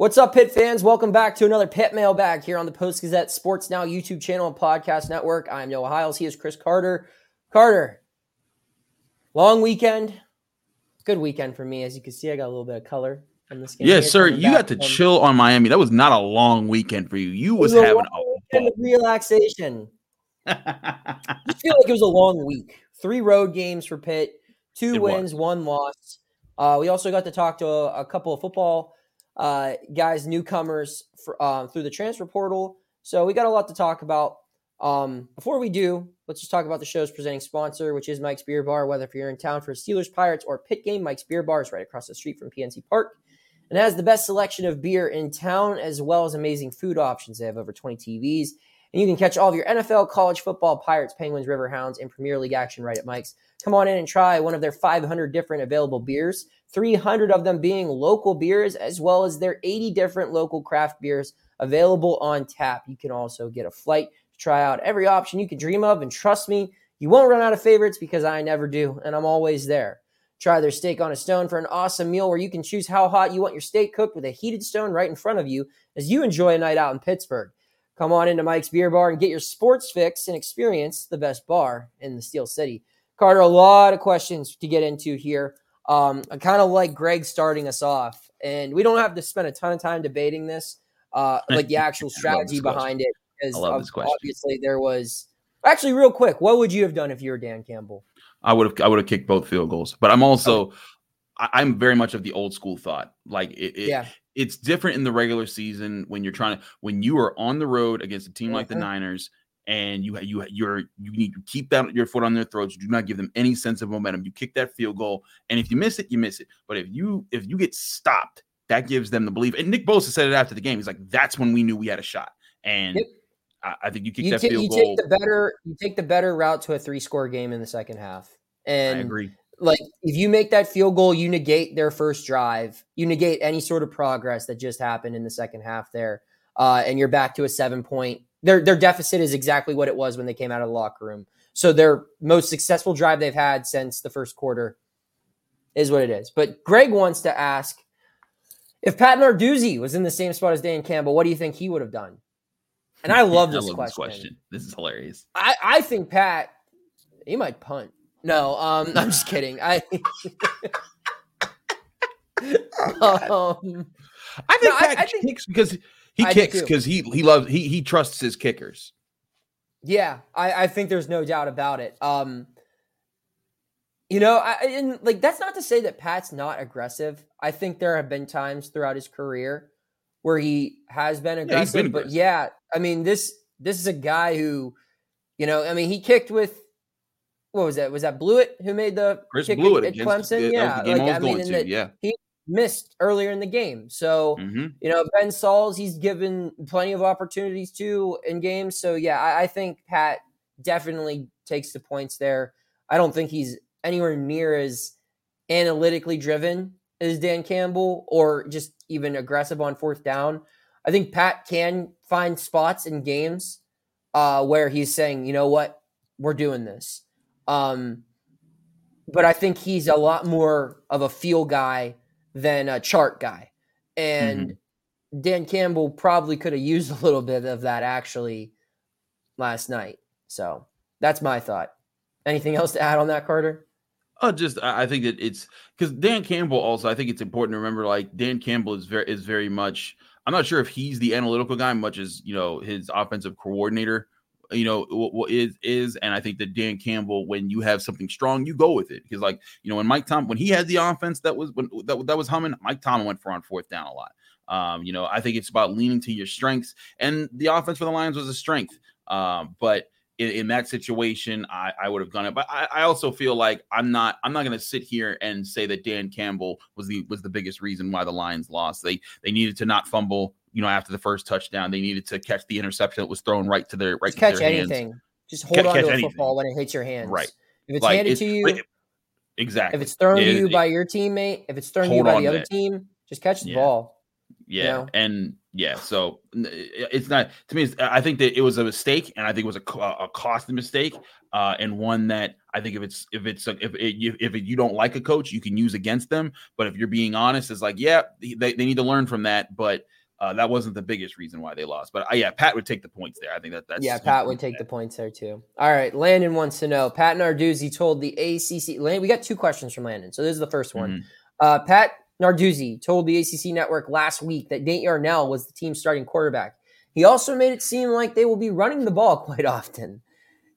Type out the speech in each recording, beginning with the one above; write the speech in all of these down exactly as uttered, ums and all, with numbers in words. What's up, Pitt fans? Welcome back to another Pitt Mailbag here on the Post-Gazette Sports Now YouTube channel and podcast network. I'm Noah Hiles. He is Chris Carter. Carter, long weekend. Good weekend for me. As you can see, I got a little bit of color in this game. Yes, here. sir. Coming you got to chill on Miami. That was not a long weekend for you. You was, was having a, a- relaxation. I feel like it was a long week. Three road games for Pitt. Two it wins, was. one loss. Uh, we also got to talk to a, a couple of football Uh, guys, newcomers for, uh, through the transfer portal. So we got a lot to talk about. Um, before we do, let's just talk about the show's presenting sponsor, which is Mike's Beer Bar. Whether if you're in town for a Steelers, Pirates, or Pitt game, Mike's Beer Bar is right across the street from P N C Park and has the best selection of beer in town as well as amazing food options. They have over twenty T Vs, and you can catch all of your N F L, college football, Pirates, Penguins, Riverhounds, and Premier League action right at Mike's. Come on in and try one of their five hundred different available beers, three hundred of them being local beers, as well as their eighty different local craft beers available on tap. You can also get a flight to try out every option you can dream of, and trust me, you won't run out of favorites because I never do, and I'm always there. Try their steak on a stone for an awesome meal where you can choose how hot you want your steak cooked with a heated stone right in front of you as you enjoy a night out in Pittsburgh. Come on into Mike's Beer Bar and get your sports fix and experience the best bar in the Steel City. Carter, a lot of questions to get into here. Um, I kind of like Greg starting us off, and we don't have to spend a ton of time debating this, uh, like the actual strategy behind it. I love this question. Obviously, there was actually real quick. What would you have done if you were Dan Campbell? I would have. I would have kicked both field goals. But I'm also, okay. I, I'm very much of the old school thought. Like it, it yeah. it's different in the regular season when you're trying to when you are on the road against a team mm-hmm. like the Niners. And you you you're you need to keep that your foot on their throats. You do not give them any sense of momentum. You kick that field goal, and if you miss it, you miss it. But if you if you get stopped, that gives them the belief. And Nick Bosa said it after the game. He's like, "That's when we knew we had a shot." And yep. I, I think you kick you that t- field you goal. You take the better you take the better route to a three score game in the second half. And I agree. Like if you make that field goal, you negate their first drive. You negate any sort of progress that just happened in the second half there, uh, and you're back to a seven point. Their their deficit is exactly what it was when they came out of the locker room. So their most successful drive they've had since the first quarter is what it is. But Greg wants to ask, if Pat Narduzzi was in the same spot as Dan Campbell, what do you think he would have done? And I love, this, I love question. this question. This is hilarious. I, I think Pat, he might punt. No, um, I'm just kidding. I oh, um, I think no, Pat I, I think, kicks because – He I kicks because he he loves he he trusts his kickers. Yeah, I, I think there's no doubt about it. Um, you know, I, and like that's not to say that Pat's not aggressive. I think there have been times throughout his career where he has been aggressive. Yeah, he's been aggressive. But yeah, I mean this this is a guy who, you know, I mean he kicked with what was that? Was that Blewett who made the Chris kick Blewett at Clemson? The, yeah, like, I, I mean, to, the, yeah. He, missed earlier in the game. So, mm-hmm. you know, Ben Sauls, he's given plenty of opportunities too in games. So, yeah, I, I think Pat definitely takes the points there. I don't think he's anywhere near as analytically driven as Dan Campbell or just even aggressive on fourth down. I think Pat can find spots in games uh, where he's saying, you know what, we're doing this. Um, but I think he's a lot more of a feel guy than a chart guy. And mm-hmm. Dan Campbell probably could have used a little bit of that actually last night. So that's my thought. Anything else to add on that, Carter? Oh, just, I think that it's because Dan Campbell also, I think it's important to remember, like Dan Campbell is very, is very much, I'm not sure if he's the analytical guy much as, you know, his offensive coordinator, you know, what is, is. And I think that Dan Campbell, when you have something strong, you go with it. Because like, you know, when Mike Tomlin, when he had the offense that was, when that, that was humming, Mike Tomlin went for on fourth down a lot. Um, you know, I think it's about leaning to your strengths, and the offense for the Lions was a strength. Um, but in, in that situation, I, I would have done it. But I, I also feel like I'm not, I'm not going to sit here and say that Dan Campbell was the, was the biggest reason why the Lions lost. They, they needed to not fumble. You know, after the first touchdown, they needed to catch the interception that was thrown right to their right. Just to catch their anything. Hands. Just hold C- on to a anything. football when it hits your hands. Right. If it's like, handed it's, to you, like, exactly. If it's thrown to you it, by your teammate, if it's thrown to you by the other that. team, just catch the yeah. ball. Yeah. No. And yeah, so it's not to me. It's, I think that it was a mistake, and I think it was a, a costly mistake, uh, and one that I think if it's if it's a, if it, you, if it, you don't like a coach, you can use against them. But if you're being honest, it's like, yeah, they, they need to learn from that. But uh, that wasn't the biggest reason why they lost. But uh, yeah, Pat would take the points there. I think that that's yeah, Pat would take that. the points there too. All right, Landon wants to know. Pat Narduzzi told the A C C. We got two questions from Landon, so this is the first one. Mm-hmm. Uh, Pat Narduzzi told the A C C network last week that Nate Yarnell was the team's starting quarterback. He also made it seem like they will be running the ball quite often.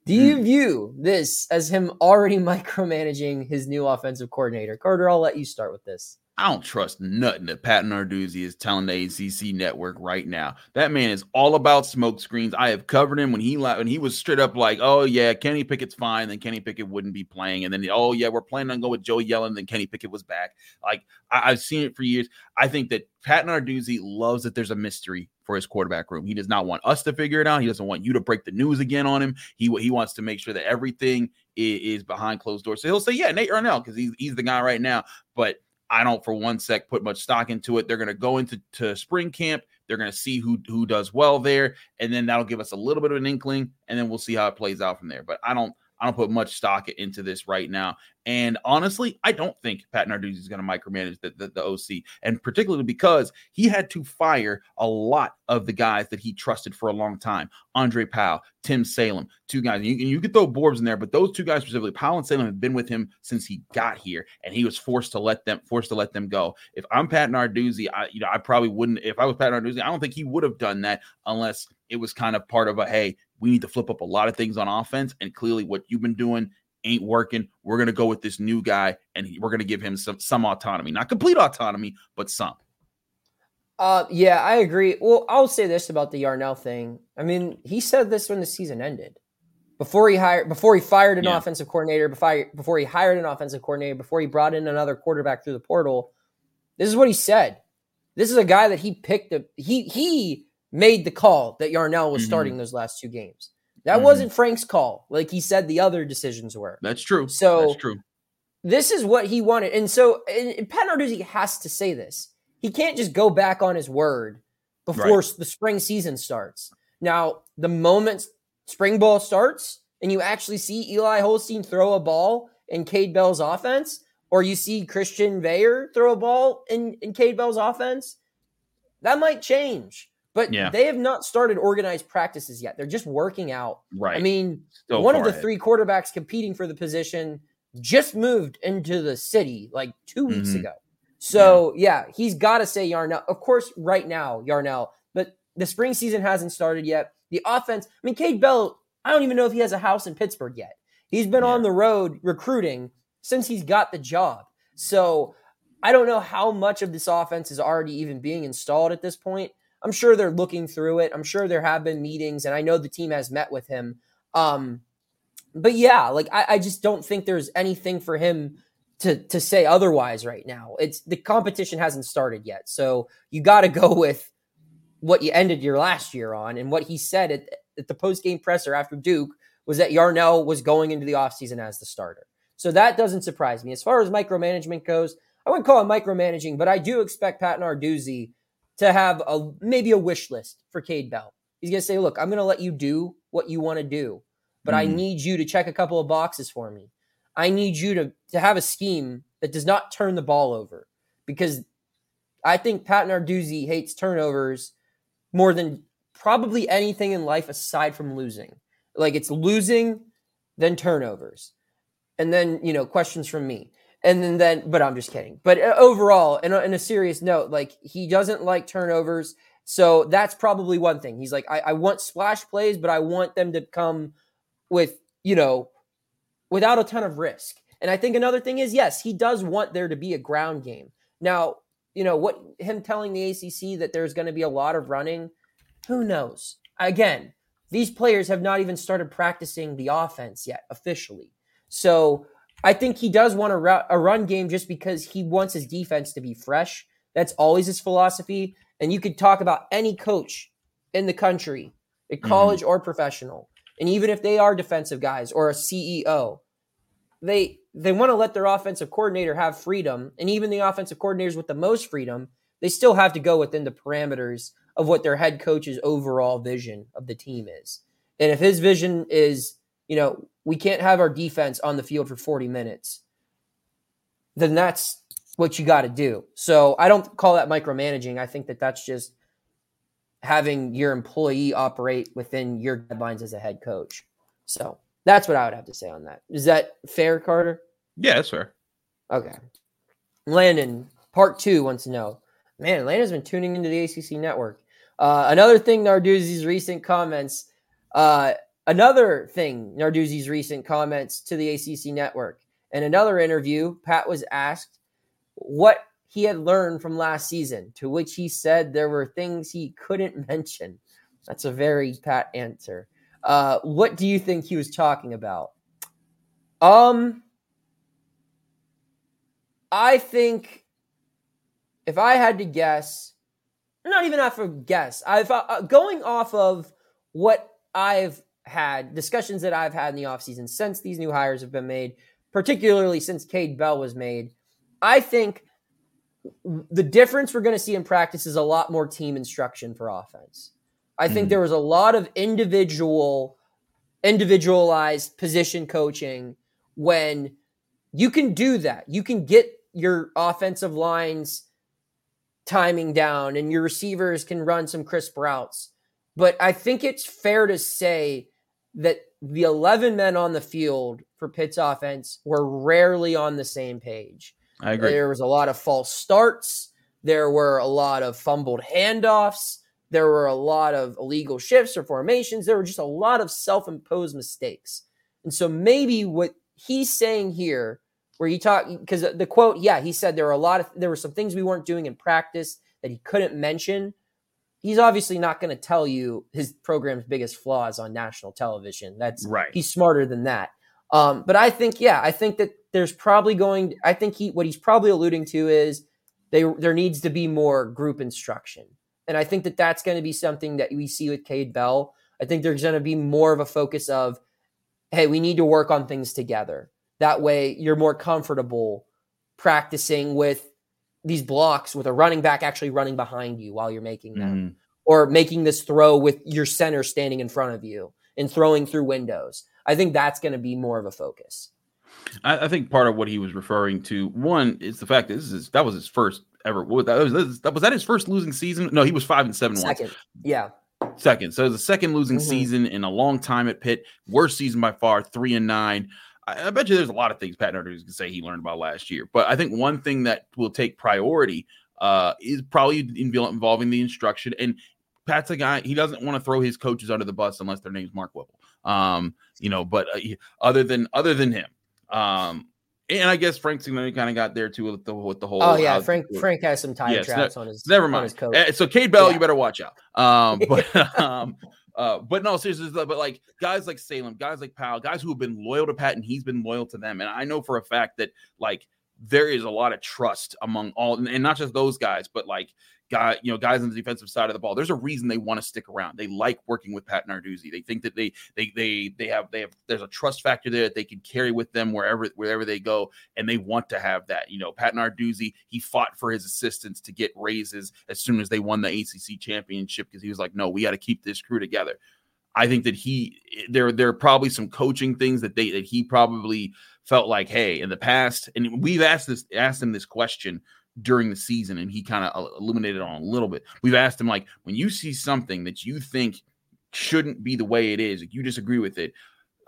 Do you mm. view this as him already micromanaging his new offensive coordinator? Carter, I'll let you start with this. I don't trust nothing that Pat Narduzzi is telling the A C C network right now. That man is all about smoke screens. I have covered him when he when he was straight up like, oh, yeah, Kenny Pickett's fine. Then Kenny Pickett wouldn't be playing. And then, oh, yeah, we're planning on going with Joe Yellen. Then Kenny Pickett was back. Like, I, I've seen it for years. I think that Pat Narduzzi loves that there's a mystery for his quarterback room. He does not want us to figure it out. He doesn't want you to break the news again on him. He he wants to make sure that everything is, is behind closed doors. So he'll say, yeah, Nate Yarnell, because he's, he's the guy right now. But I don't, for one sec, put much stock into it. They're going to go into to spring camp. They're going to see who who does well there, and then that'll give us a little bit of an inkling, and then we'll see how it plays out from there. But I don't I don't put much stock into this right now. And honestly, I don't think Pat Narduzzi is going to micromanage the, the, the O C, and particularly because he had to fire a lot of the guys that he trusted for a long time. Andre Powell, Tim Salem, two guys. And you, and you could throw Borbs in there, but those two guys specifically, Powell and Salem, have been with him since he got here, and he was forced to let them forced to let them go. If I'm Pat Narduzzi, I you know I probably wouldn't. If I was Pat Narduzzi, I don't think he would have done that unless it was kind of part of a, hey, we need to flip up a lot of things on offense, and clearly what you've been doing ain't working. We're going to go with this new guy, and he, we're going to give him some some autonomy. Not complete autonomy, but some. Uh, yeah, I agree. Well, I'll say this about the Yarnell thing. I mean, he said this when the season ended. Before he hired, before he fired an yeah. offensive coordinator, before, before he hired an offensive coordinator, before he brought in another quarterback through the portal, this is what he said. This is a guy that he picked up. He, he made the call that Yarnell was mm-hmm. starting those last two games. That mm-hmm. wasn't Frank's call. Like he said, the other decisions were. That's true. So That's true. This is what he wanted. And so and, and Pat Narduzzi has to say this. He can't just go back on his word before right. the spring season starts. Now, the moment spring ball starts and you actually see Eli Holstein throw a ball in Kade Bell's offense, or you see Christian Veyer throw a ball in, in Kade Bell's offense, that might change. But yeah. they have not started organized practices yet. They're just working out. Right. I mean, so one of the ahead. three quarterbacks competing for the position just moved into the city like two weeks mm-hmm. ago. So, yeah, yeah he's got to say Yarnell. Of course, right now, Yarnell. But the spring season hasn't started yet. The offense, I mean, Kade Bell, I don't even know if he has a house in Pittsburgh yet. He's been yeah. on the road recruiting since he's got the job. So I don't know how much of this offense is already even being installed at this point. I'm sure they're looking through it. I'm sure there have been meetings, and I know the team has met with him. Um, but yeah, like I, I just don't think there's anything for him to to say otherwise right now. It's the competition hasn't started yet, so you got to go with what you ended your last year on, and what he said at, at the post-game presser after Duke was that Yarnell was going into the offseason as the starter. So that doesn't surprise me. As far as micromanagement goes, I wouldn't call it micromanaging, but I do expect Pat Narduzzi to have a maybe a wish list for Kade Bell. He's going to say, look, I'm going to let you do what you want to do, but mm-hmm. I need you to check a couple of boxes for me. I need you to, to have a scheme that does not turn the ball over, because I think Pat Narduzzi hates turnovers more than probably anything in life aside from losing. Like it's losing, then turnovers. And then, you know, questions from me. And then, then, but I'm just kidding. But overall, in a, in a serious note, like he doesn't like turnovers. So that's probably one thing. He's like, I, I want splash plays, but I want them to come with, you know, without a ton of risk. And I think another thing is, yes, he does want there to be a ground game. Now, you know, what him telling the A C C that there's going to be a lot of running, who knows? Again, these players have not even started practicing the offense yet officially. So I think he does want a run game just because he wants his defense to be fresh. That's always his philosophy. And you could talk about any coach in the country, a college mm-hmm. or professional. And even if they are defensive guys or a C E O, they they want to let their offensive coordinator have freedom. And even the offensive coordinators with the most freedom, they still have to go within the parameters of what their head coach's overall vision of the team is. And if his vision is, you know, we can't have our defense on the field for forty minutes, then that's what you got to do. So I don't call that micromanaging. I think that that's just having your employee operate within your guidelines as a head coach. So that's what I would have to say on that. Is that fair, Carter? Yeah, that's fair. Okay. Landon, part two, wants to know. Man, Landon's been tuning into the A C C network. Uh, another thing, Narduzzi's recent comments. Uh, another thing, Narduzzi's recent comments to the A C C network. In another interview, Pat was asked what he had learned from last season, to which he said there were things he couldn't mention. That's a very pat answer. Uh, what do you think he was talking about? Um, I think if I had to guess, not even off of guess, I've uh, going off of what I've had, discussions that I've had in the offseason since these new hires have been made, particularly since Kade Bell was made, I think the difference we're going to see in practice is a lot more team instruction for offense. I think mm-hmm. there was a lot of individual, individualized position coaching when you can do that. You can get your offensive lines timing down and your receivers can run some crisp routes. But I think it's fair to say that the eleven men on the field for Pitt's offense were rarely on the same page. I agree. There was a lot of false starts. There were a lot of fumbled handoffs. There were a lot of illegal shifts or formations. There were just a lot of self-imposed mistakes. And so maybe what he's saying here, where he talked, because the quote, yeah, he said there were a lot of, there were some things we weren't doing in practice that he couldn't mention. He's obviously not going to tell you his program's biggest flaws on national television. That's right. He's smarter than that. Um, but I think, yeah, I think that there's probably going, I think he, what he's probably alluding to is they, there needs to be more group instruction. And I think that that's going to be something that we see with Kade Bell. I think there's going to be more of a focus of, hey, we need to work on things together. That way you're more comfortable practicing with these blocks with a running back actually running behind you while you're making them mm-hmm. or making this throw with your center standing in front of you and throwing through windows. I think that's going to be more of a focus. I, I think part of what he was referring to, one, is the fact that this is that was his first ever. Was that, was that, was that his first losing season? No, he was five and seven. Second, once. yeah, second. So it was the second losing mm-hmm. season in a long time at Pitt. Worst season by far, three and nine. I, I bet you there's a lot of things Pat Narduzzi can say he learned about last year, but I think one thing that will take priority uh, is probably involving the instruction. And Pat's a guy, he doesn't want to throw his coaches under the bus unless their name's Mark Whipple. Um, you know, but uh, other than other than him, um, and I guess Frank Signoni kind of got there too with the, with the whole. Oh yeah, Frank the, Frank has some time yes, traps no, on his. Never mind. His coach. Uh, so Kade Bell, yeah. You better watch out. Um, but um, uh, but no, seriously, but like guys like Salem, guys like Powell, guys who have been loyal to Pat and he's been loyal to them, and I know for a fact that like there is a lot of trust among all, and not just those guys, but like. Guy, you know, guys on the defensive side of the ball. There's a reason they want to stick around. They like working with Pat Narduzzi. They think that they they they they have they have there's a trust factor there that they can carry with them wherever wherever they go, and they want to have that. You know, Pat Narduzzi, he fought for his assistants to get raises as soon as they won the A C C championship because he was like, no, we got to keep this crew together. I think that he there there are probably some coaching things that they that he probably felt like, hey, in the past, and we've asked this asked him this question during the season, and he kind of illuminated on a little bit. We've asked him, like, when you see something that you think shouldn't be the way it is, if you disagree with it,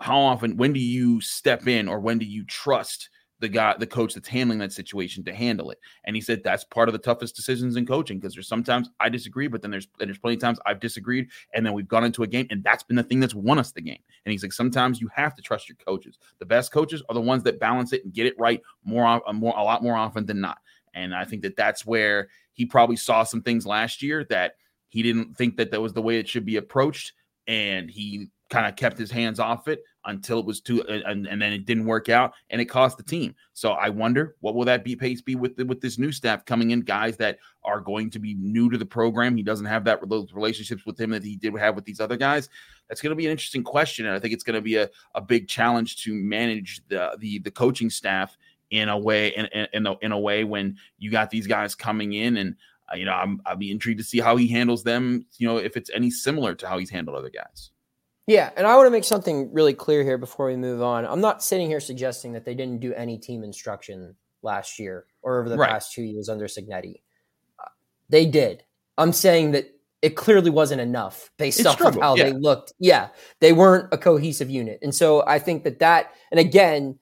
how often, when do you step in, or when do you trust the guy, the coach that's handling that situation to handle it? And he said that's part of the toughest decisions in coaching, because there's sometimes I disagree, but then there's and there's plenty of times I've disagreed, and then we've gone into a game, and that's been the thing that's won us the game. And he's like, sometimes you have to trust your coaches. The best coaches are the ones that balance it and get it right more, more a lot more often than not. And I think that that's where he probably saw some things last year that he didn't think that that was the way it should be approached. And he kind of kept his hands off it until it was too, and, and then it didn't work out and it cost the team. So I wonder what will that be pace be with, the, with this new staff coming in, guys that are going to be new to the program. He doesn't have that those relationships with him that he did have with these other guys. That's going to be an interesting question. And I think it's going to be a, a big challenge to manage the, the, the coaching staff in a way, in, in, in a in a way when you got these guys coming in, and uh, you know, I'm, I'll be intrigued to see how he handles them, you know, if it's any similar to how he's handled other guys. Yeah, and I want to make something really clear here before we move on. I'm not sitting here suggesting that they didn't do any team instruction last year or over the right. past two years under Cignetti. Uh, they did. I'm saying that it clearly wasn't enough based off of how yeah. they looked. Yeah, they weren't a cohesive unit. And so I think that that, and again,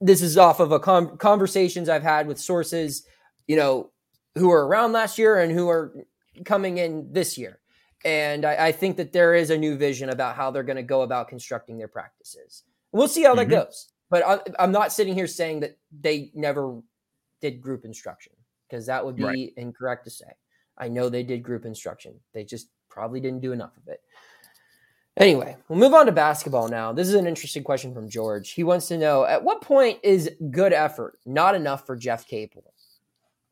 this is off of a com- conversations I've had with sources, you know, who were around last year and who are coming in this year. And I, I think that there is a new vision about how they're going to go about constructing their practices. We'll see how mm-hmm. that goes. But I, I'm not sitting here saying that they never did group instruction, because that would be right. incorrect to say. I know they did group instruction. They just probably didn't do enough of it. Anyway, we'll move on to basketball now. This is an interesting question from George. He wants to know, at what point is good effort not enough for Jeff Capel?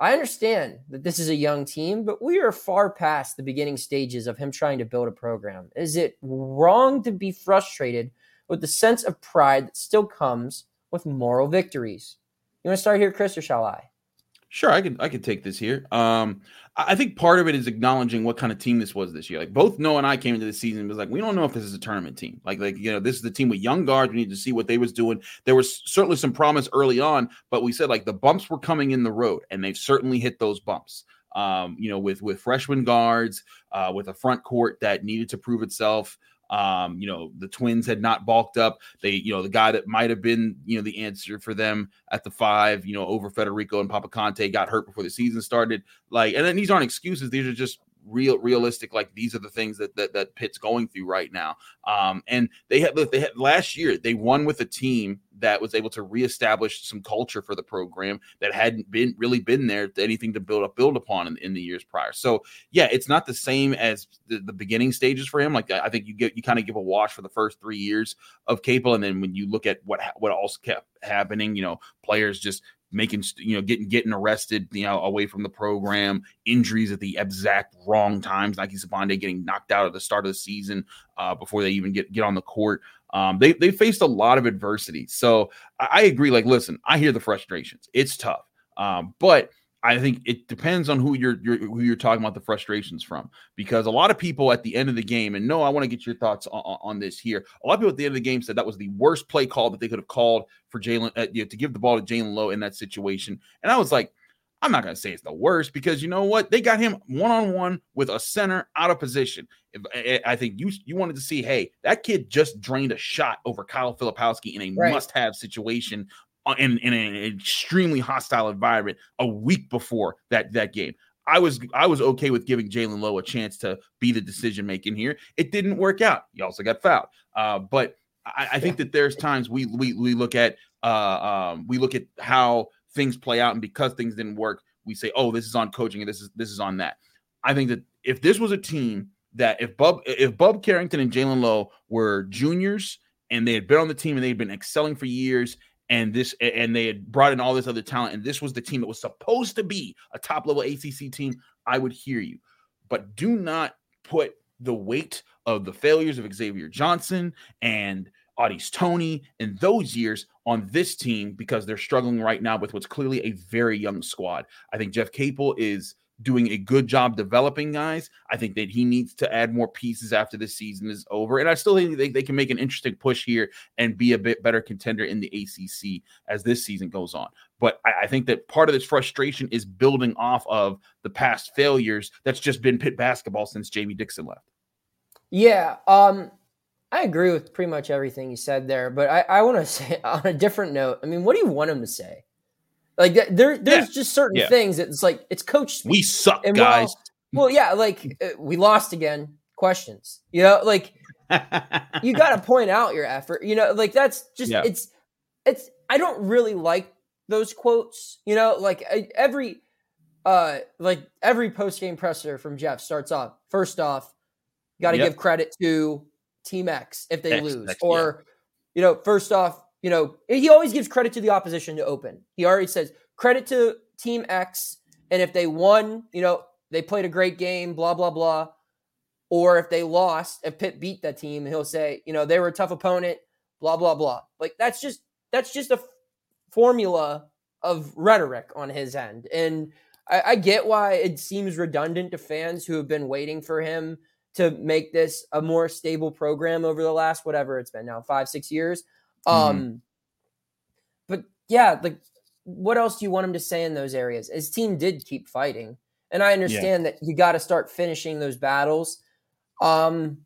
I understand that this is a young team, but we are far past the beginning stages of him trying to build a program. Is it wrong to be frustrated with the sense of pride that still comes with moral victories? You want to start here, Chris, or shall I? Sure, I could I could take this here. Um, I think part of it is acknowledging what kind of team this was this year. Like, both Noah and I came into the season and was like, we don't know if this is a tournament team. Like, like you know, this is the team with young guards. We need to see what they was doing. There was certainly some promise early on, but we said, like, the bumps were coming in the road, and they've certainly hit those bumps. Um, you know, with with freshman guards, uh, with a front court that needed to prove itself. Um, you know, the Twins had not bulked up. They, you know, the guy that might have been, you know, the answer for them at the five, you know, over Federico and Papa Conte got hurt before the season started. Like, and then these aren't excuses. These are just real, realistic. Like, these are the things that that, that Pitt's going through right now. Um, and they had, they had last year, they won with a team that was able to reestablish some culture for the program that hadn't been really been there to anything to build up, build upon in, in the years prior. So yeah, it's not the same as the, the beginning stages for him. Like, I think you get, you kind of give a wash for the first three years of Capel. And then when you look at what, what else kept happening, you know, players just making, you know, getting, getting arrested, you know, away from the program, injuries at the exact wrong times, Nike Sabande getting knocked out at the start of the season uh, before they even get, get on the court. Um, they, they faced a lot of adversity. So I, I agree. Like, listen, I hear the frustrations. It's tough. Um, but I think it depends on who you're, you're who you're talking about the frustrations from, because a lot of people at the end of the game, and no, I want to get your thoughts on, on this here. A lot of people at the end of the game said that was the worst play call that they could have called for Jalen uh, you know, to give the ball to Jalen Lowe in that situation. And I was like, I'm not going to say it's the worst, because you know what? They got him one-on-one with a center out of position. If, I think you you wanted to see, hey, that kid just drained a shot over Kyle Filipowski in a right. must-have situation in, in an extremely hostile environment a week before that, that game. I was I was okay with giving Jalen Lowe a chance to be the decision-maker here. It didn't work out. He also got fouled. Uh, but I, I think that there's times we we, we look at uh, um, we look at how – things play out, and because things didn't work, we say, oh, this is on coaching and this is this is on that. I think that if this was a team that if Bub if Bub Carrington and Jalen Lowe were juniors and they had been on the team and they'd been excelling for years, and this and they had brought in all this other talent, and this was the team that was supposed to be a top-level A C C team, I would hear you. But do not put the weight of the failures of Xavier Johnson and Audie's Tony and those years on this team, because they're struggling right now with what's clearly a very young squad. I think Jeff Capel is doing a good job developing guys. I think that he needs to add more pieces after this season is over. And I still think they, they can make an interesting push here and be a bit better contender in the A C C as this season goes on. But I, I think that part of this frustration is building off of the past failures. That's just been Pitt basketball since Jamie Dixon left. Yeah. Um, I agree with pretty much everything you said there, but I, I want to say on a different note, I mean, what do you want him to say? Like there, there's yeah. just certain yeah. things that it's like, it's coach speak. We suck, and guys. While, well, yeah, like we lost again. Questions, you know, like you got to point out your effort, you know, like that's just, yeah. it's, it's, I don't really like those quotes, you know, like every, uh, like every post-game presser from Jeff starts off, first off, got to yep. give credit to Team X if they X, lose X, or yeah. you know first off you know he always gives credit to the opposition to open. He already says credit to Team X, and if they won, you know, they played a great game, blah blah blah, or if they lost, if Pitt beat that team, he'll say, you know, they were a tough opponent, blah blah blah. Like that's just that's just a f- formula of rhetoric on his end, and I, I get why it seems redundant to fans who have been waiting for him to make this a more stable program over the last, whatever it's been now, five, six years. Mm-hmm. Um, but yeah, like what else do you want him to say in those areas? His team did keep fighting. And I understand yeah. that you got to start finishing those battles. Um,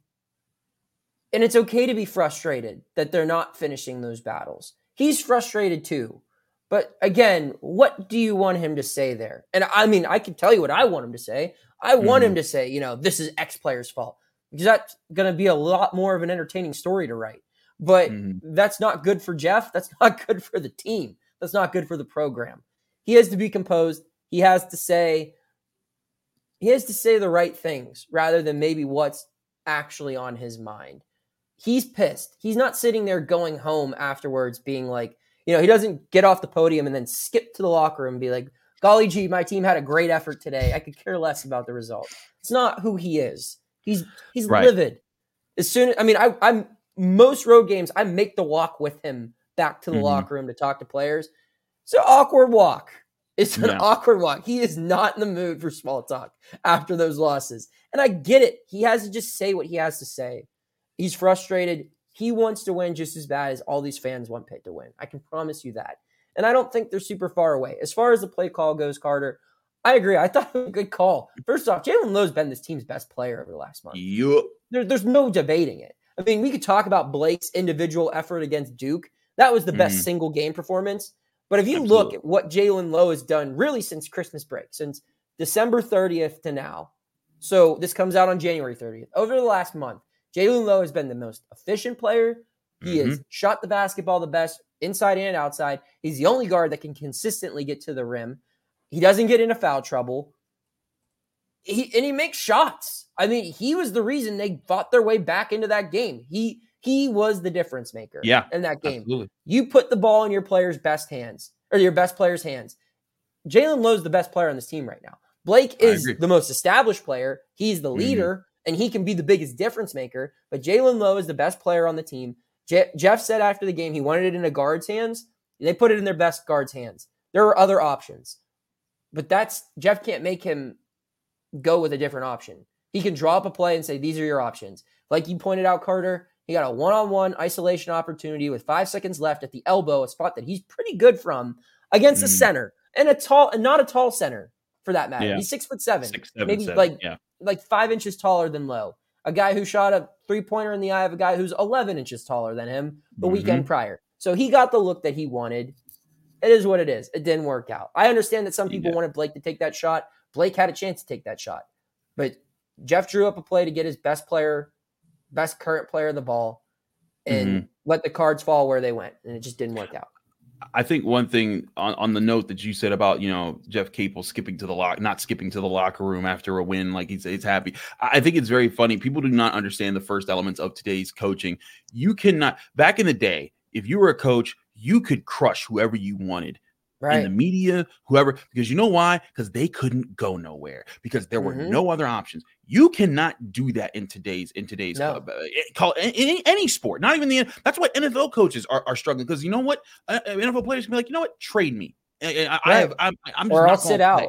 and it's okay to be frustrated that they're not finishing those battles. He's frustrated too. But again, what do you want him to say there? And I mean, I can tell you what I want him to say. I want mm-hmm. him to say, you know, this is X player's fault, because that's going to be a lot more of an entertaining story to write. But mm-hmm. that's not good for Jeff. That's not good for the team. That's not good for the program. He has to be composed. He has to say, he has to say the right things rather than maybe what's actually on his mind. He's pissed. He's not sitting there going home afterwards being like, you know, he doesn't get off the podium and then skip to the locker room and be like, golly gee, my team had a great effort today. I could care less about the result. It's not who he is. He's he's right. livid. As soon, I mean, I, I'm most road games, I make the walk with him back to the mm-hmm. locker room to talk to players. It's an awkward walk. It's an yeah. awkward walk. He is not in the mood for small talk after those losses. And I get it. He has to just say what he has to say. He's frustrated. He wants to win just as bad as all these fans want Pitt to win. I can promise you that. And I don't think they're super far away. As far as the play call goes, Carter, I agree. I thought it was a good call. First off, Jalen Lowe's been this team's best player over the last month. Yep. There, there's no debating it. I mean, we could talk about Blake's individual effort against Duke. That was the mm-hmm. best single game performance. But if you Absolutely. look at what Jalen Lowe has done really since Christmas break, since December thirtieth to now, so this comes out on January thirtieth, over the last month, Jalen Lowe has been the most efficient player. He mm-hmm. has shot the basketball the best inside and outside. He's the only guard that can consistently get to the rim. He doesn't get into foul trouble. He, and he makes shots. I mean, he was the reason they fought their way back into that game. He He was the difference maker yeah, in that game. Absolutely. You put the ball in your player's best hands, or your best player's hands. Jalen Lowe's the best player on this team right now. Blake is the most established player. He's the leader, mm-hmm. and he can be the biggest difference maker. But Jalen Lowe is the best player on the team. Je- Jeff said after the game he wanted it in a guard's hands. They put it in their best guard's hands. There were other options. But that's Jeff can't make him go with a different option. He can draw up a play and say, these are your options. Like you pointed out, Carter, he got a one-on-one isolation opportunity with five seconds left at the elbow, a spot that he's pretty good from against mm-hmm. a center and a tall and not a tall center for that matter. Yeah. He's six foot seven, six, seven maybe seven. like yeah. like five inches taller than Lowe, a guy who shot a three-pointer in the eye of a guy who's eleven inches taller than him the mm-hmm. weekend prior. So he got the look that he wanted. It is what it is. It didn't work out. I understand that some people yeah. wanted Blake to take that shot. Blake had a chance to take that shot, but Jeff drew up a play to get his best player. best current player of the ball, and mm-hmm. let the cards fall where they went. And it just didn't work out. I think one thing on, on the note that you said about, you know, Jeff Capel skipping to the lock, not skipping to the locker room after a win, like he's, he's happy. I think it's very funny. People do not understand the first elements of today's coaching. You cannot, back in the day, if you were a coach, you could crush whoever you wanted. Right. In the media, whoever, because you know why? Because they couldn't go nowhere because there were mm-hmm. no other options. You cannot do that in today's in today's no. club, uh, call in, in any sport, not even the that's why N F L coaches are, are struggling because you know what uh, N F L players can be like, you know what, trade me. I, I, right. I have I'm, I'm just or I'll sit out. Play.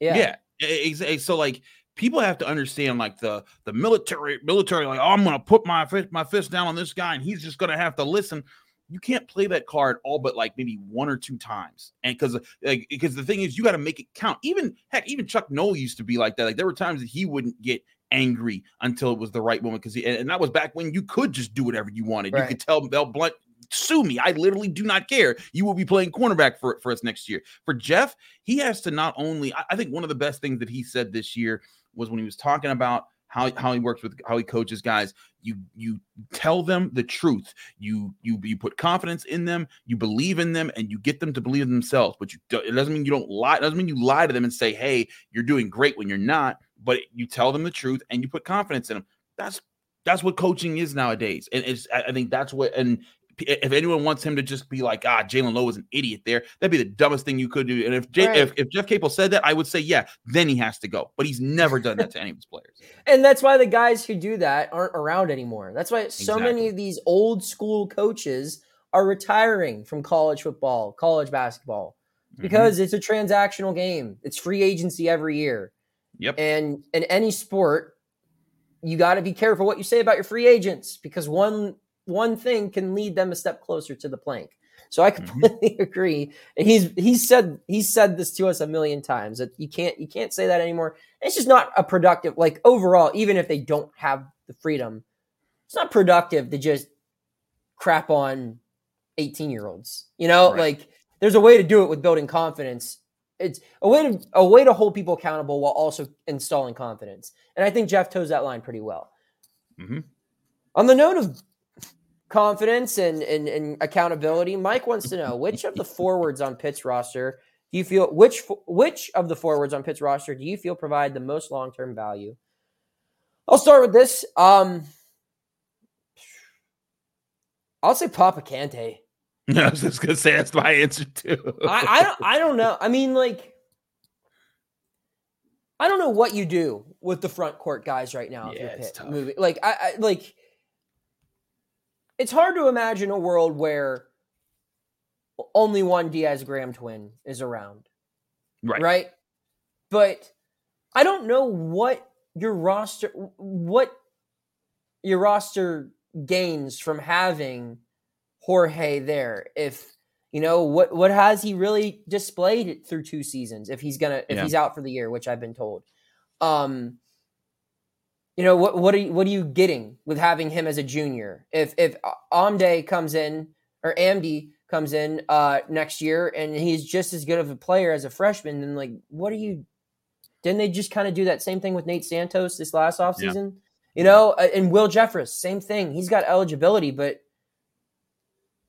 Yeah, yeah. So like people have to understand like the the military military like oh, I'm gonna put my fist, my fist down on this guy and he's just gonna have to listen. You can't play that card all but like maybe one or two times. And because like, because the thing is, you got to make it count. Even heck, even Chuck Noll used to be like that. Like there were times that he wouldn't get angry until it was the right moment. Because he and, and that was back when you could just do whatever you wanted. Right. You could tell Mel Blunt, sue me. I literally do not care. You will be playing cornerback for, for us next year. For Jeff, he has to not only I, I think one of the best things that he said this year was when he was talking about How, how he works with how he coaches guys. You you tell them the truth. You you you put confidence in them. You believe in them, and you get them to believe in themselves. But you do, it doesn't mean you don't lie. It doesn't mean you lie to them and say, "Hey, you're doing great" when you're not. But you tell them the truth, and you put confidence in them. That's that's what coaching is nowadays, and it's I think that's what. And if anyone wants him to just be like, ah, Jalen Lowe is an idiot there, that'd be the dumbest thing you could do. And if J- right. if, if Jeff Capel said that, I would say, yeah, then he has to go. But he's never done that to any of his players. And that's why the guys who do that aren't around anymore. That's why so exactly. many of these old school coaches are retiring from college football, college basketball. because mm-hmm. it's a transactional game. It's free agency every year. Yep. And in any sport, you got to be careful what you say about your free agents, because one one thing can lead them a step closer to the plank. So I completely mm-hmm. agree. And he's he's said he's said this to us a million times, that you can't you can't say that anymore. It's just not a productive, like overall, even if they don't have the freedom, it's not productive to just crap on eighteen year olds. You know, right. Like there's a way to do it with building confidence. It's a way to a way to hold people accountable while also installing confidence. And I think Jeff toes that line pretty well. Mm-hmm. On the note of confidence and, and and accountability, Mike wants to know which of the forwards on Pitt's roster do you feel which which of the forwards on Pitt's roster do you feel provide the most long term value? I'll start with this. Um, I'll say Papa Conte. No, I was just gonna say that's my answer too. I, I don't. I don't know. I mean, like, I don't know what you do with the front court guys right now. Yeah, if you're Pitt moving. Like, I, I like. It's hard to imagine a world where only one Diaz Graham twin is around, right? Right. But I don't know what your roster, what your roster gains from having Jorge there, if you know what what has he really displayed it through two seasons, if he's gonna if yeah. he's out for the year, which I've been told. Um you know, what what are you, what are you getting with having him as a junior? If if Amde comes in or Amdi comes in uh next year and he's just as good of a player as a freshman, then like what are you didn't they just kind of do that same thing with Nate Santos this last offseason? Yeah. You know, and Will Jeffress, same thing. He's got eligibility, but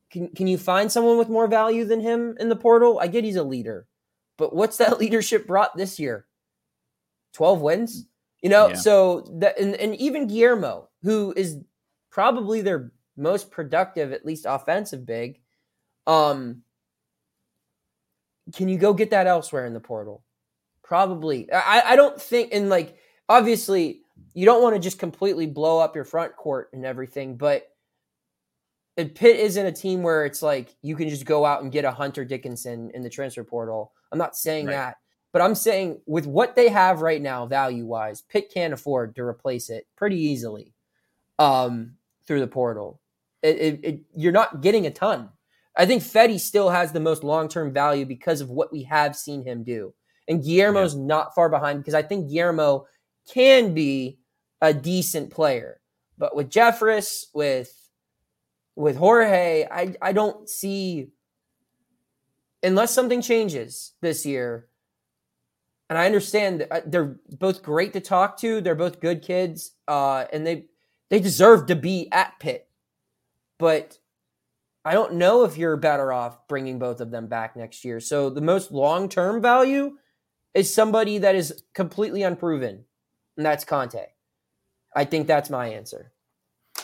Can can you find someone with more value than him in the portal? I get he's a leader, but what's that leadership brought this year? twelve wins, you know. Yeah. So that and, and even Guillermo, who is probably their most productive, at least offensive big, um, can you go get that elsewhere in the portal? Probably. I I don't think, and like obviously you don't want to just completely blow up your front court and everything, but. Pitt isn't a team where it's like you can just go out and get a Hunter Dickinson in the transfer portal. I'm not saying right. that, but I'm saying with what they have right now, value-wise, Pitt can afford to replace it pretty easily um, through the portal. It, it, it, you're not getting a ton. I think Fetty still has the most long-term value because of what we have seen him do. And Guillermo's yeah. not far behind, because I think Guillermo can be a decent player. But with Jeffress, with With Jorge, I, I don't see, unless something changes this year, and I understand that they're both great to talk to, they're both good kids, uh, and they they deserve to be at Pitt. But I don't know if you're better off bringing both of them back next year. So the most long-term value is somebody that is completely unproven, and that's Conte. I think that's my answer.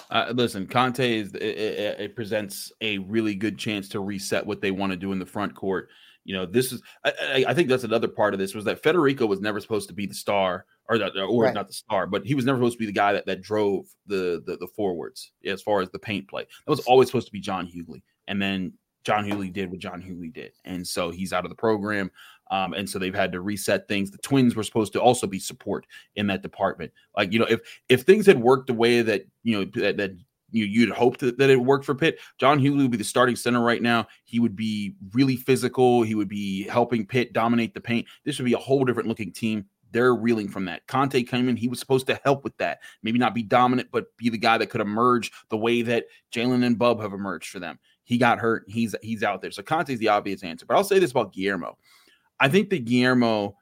Uh, listen, Conte is, it, it, it presents a really good chance to reset what they want to do in the front court. You know, this is I, I think that's another part of this, was that Federico was never supposed to be the star, or the, or right. not the star, but he was never supposed to be the guy that, that drove the, the the forwards as far as the paint play. That was always supposed to be John Hughley, and then John Hughley did what John Hughley did, and so he's out of the program. Um, and so they've had to reset things. The twins were supposed to also be support in that department. Like, you know, if if things had worked the way that, you know, that, that you, you'd hoped that, that it worked for Pitt, John Hughley would be the starting center right now. He would be really physical. He would be helping Pitt dominate the paint. This would be a whole different looking team. They're reeling from that. Conte came in. He was supposed to help with that. Maybe not be dominant, but be the guy that could emerge the way that Jalen and Bub have emerged for them. He got hurt. He's, he's out there. So Conte's the obvious answer. But I'll say this about Guillermo. I think that Guillermo,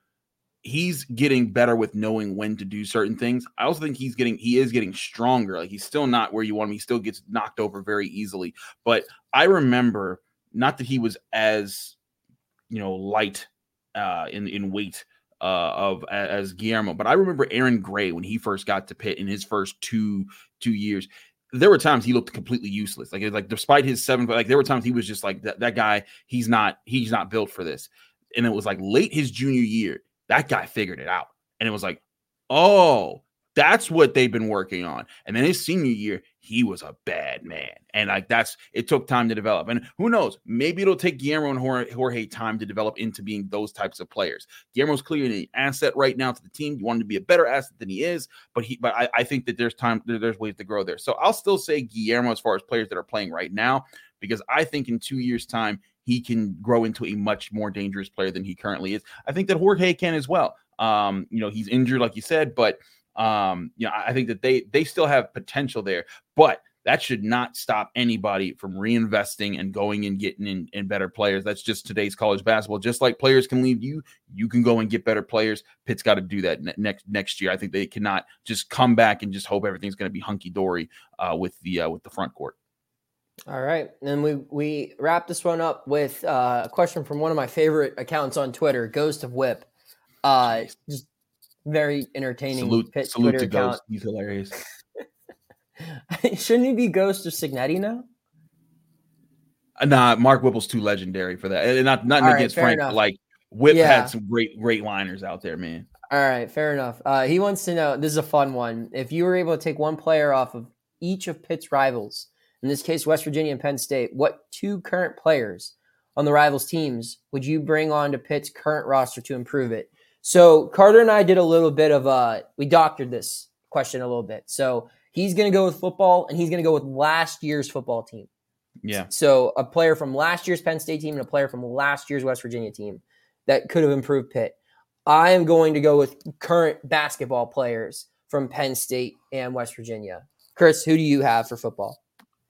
he's getting better with knowing when to do certain things. I also think he's getting, he is getting stronger. Like, he's still not where you want him. He still gets knocked over very easily. But I remember, not that he was as, you know, light uh, in in weight uh, of as Guillermo, but I remember Aaron Gray when he first got to Pitt in his first two two years. There were times he looked completely useless. Like like despite his seven, like there were times he was just like that, that guy. He's not he's not built for this. And it was like late his junior year, that guy figured it out. And it was like, oh, That's what they've been working on. And then his senior year, he was a bad man. And like that's it took time to develop. And who knows? Maybe it'll take Guillermo and Jorge time to develop into being those types of players. Guillermo's clearly an asset right now to the team. You want him to be a better asset than he is, but he but I, I think that there's time, there's ways to grow there. So I'll still say Guillermo as far as players that are playing right now, because I think in two years' time, he can grow into a much more dangerous player than he currently is. I think that Jorge can as well. Um, you know, he's injured, like you said, but um, you know, I think that they they still have potential there. But that should not stop anybody from reinvesting and going and getting in, in better players. That's just today's college basketball. Just like players can leave you, you can go and get better players. Pitt's got to do that ne- next next year. I think they cannot just come back and just hope everything's going to be hunky dory uh, with the uh, with the front court. All right, and we, we wrap this one up with uh, a question from one of my favorite accounts on Twitter, Ghost of Whip. Uh, just very entertaining. Salute, Pitt salute Twitter to account. Ghost. He's hilarious. Shouldn't he be Ghost of Signetti now? Nah, Mark Whipple's too legendary for that. And not nothing right, against Frank, enough. But like Whip yeah. had some great great liners out there, man. All right, fair enough. Uh, he wants to know. This is a fun one. If you were able to take one player off of each of Pitt's rivals. In this case, West Virginia and Penn State, what two current players on the rivals' teams would you bring on to Pitt's current roster to improve it? So Carter and I did a little bit of uh, we doctored this question a little bit. So he's going to go with football, and he's going to go with last year's football team. Yeah. So a player from last year's Penn State team and a player from last year's West Virginia team that could have improved Pitt. I am going to go with current basketball players from Penn State and West Virginia. Chris, who do you have for football?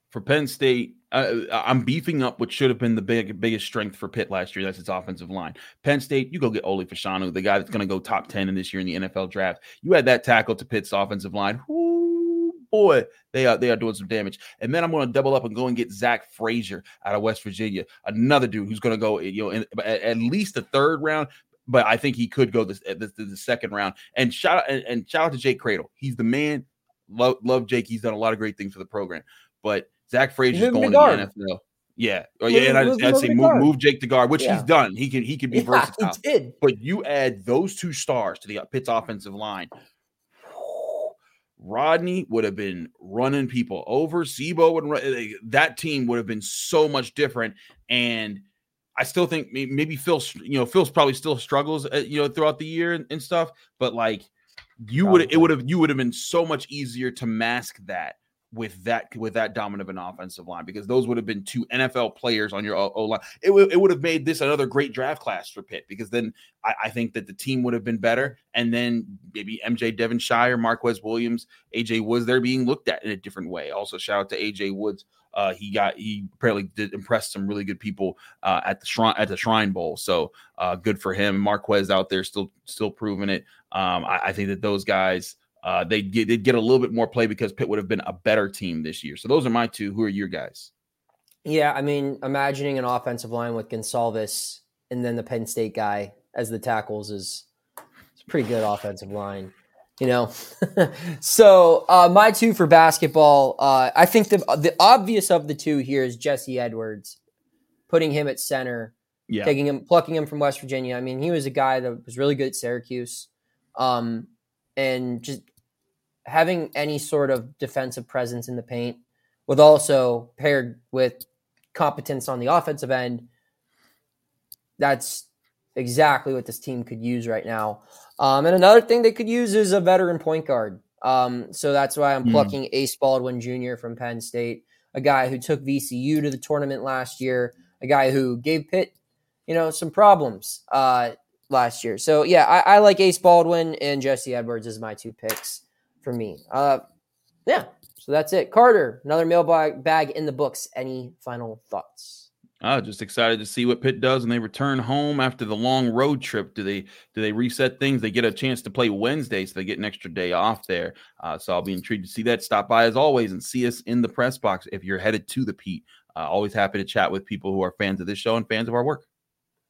For Penn State, uh, I'm beefing up what should have been the big, biggest strength for Pitt last year. That's its offensive line. Penn State, you go get Ole Fashanu, the guy that's going to go top ten in this year in the N F L draft. You add that tackle to Pitt's offensive line. Ooh, boy, they are, they are doing some damage. And then I'm going to double up and go and get Zach Frazier out of West Virginia, another dude who's going to go you know, in, at, at least the third round. But I think he could go this, this, this the second round. And shout, and, and shout out to Jake Cradle. He's the man. Love, love Jake. He's done a lot of great things for the program. But Zach Frazier's going to the N F L. Yeah. Oh, yeah. And I'd, I'd say move, move Jake to guard, which yeah. he's done. He can he can be yeah, versatile. He did. But you add those two stars to the uh, Pitt's offensive line. Rodney would have been running people over. Sebo would run. That team would have been so much different. And I still think maybe Phil, you know, Phil's probably still struggles, uh, you know, throughout the year and, and stuff. But like you would, it would have, you would have been so much easier to mask that. With that, with that dominant of an offensive line, because those would have been two N F L players on your O, o- line. It, w- it would have made this another great draft class for Pitt, because then I, I think that the team would have been better. And then maybe M J Devonshire, Marquez Williams, A J Woods, they're being looked at in a different way. Also, shout out to A J Woods. Uh, he got he apparently did impress some really good people uh, at the shrine at the Shrine Bowl. So uh, good for him. Marquez out there still still proving it. Um, I, I think that those guys. Uh, they'd get, they'd get a little bit more play because Pitt would have been a better team this year. So those are my two. Who are your guys? Yeah, I mean, imagining an offensive line with Gonsalves and then the Penn State guy as the tackles is it's a pretty good offensive line, you know. So uh, my two for basketball, uh, I think the the obvious of the two here is Jesse Edwards, putting him at center, yeah. taking him, plucking him from West Virginia. I mean, he was a guy that was really good at Syracuse, um, and just. Having any sort of defensive presence in the paint with also paired with competence on the offensive end. That's exactly what this team could use right now. Um, and another thing they could use is a veteran point guard. Um, so that's why I'm mm. plucking Ace Baldwin Junior from Penn State, a guy who took V C U to the tournament last year, a guy who gave Pitt, you know, some problems uh, last year. So yeah, I, I like Ace Baldwin and Jesse Edwards as my two picks. For me. Uh, yeah, so that's it. Carter, another mailbag bag in the books. Any final thoughts? I'm uh, just excited to see what Pitt does when they return home after the long road trip. Do they do they reset things? They get a chance to play Wednesday, so they get an extra day off there. Uh, so I'll be intrigued to see that. Stop by, as always, and see us in the press box if you're headed to the Pete. Uh, always happy to chat with people who are fans of this show and fans of our work.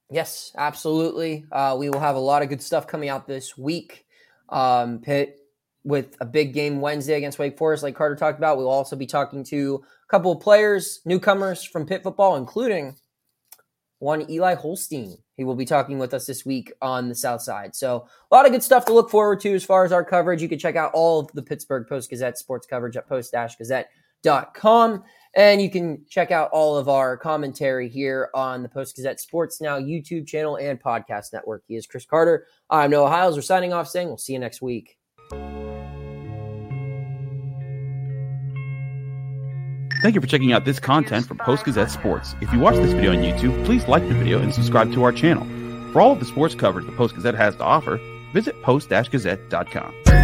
Yes, absolutely. Uh, we will have a lot of good stuff coming out this week. Um, Pitt. With a big game Wednesday against Wake Forest, like Carter talked about, we'll also be talking to a couple of players, newcomers from Pitt football, including one Eli Holstein. He will be talking with us this week on the South Side. So a lot of good stuff to look forward to as far as our coverage. You can check out all of the Pittsburgh Post-Gazette sports coverage at post dash gazette dot com. And you can check out all of our commentary here on the Post-Gazette Sports Now YouTube channel and podcast network. He is Chris Carter. I'm Noah Hiles. We're signing off saying we'll see you next week. Thank you for checking out this content from Post-Gazette Sports. If you watch this video on YouTube, please like the video and subscribe to our channel. For all of the sports coverage the Post-Gazette has to offer, visit post dash gazette dot com.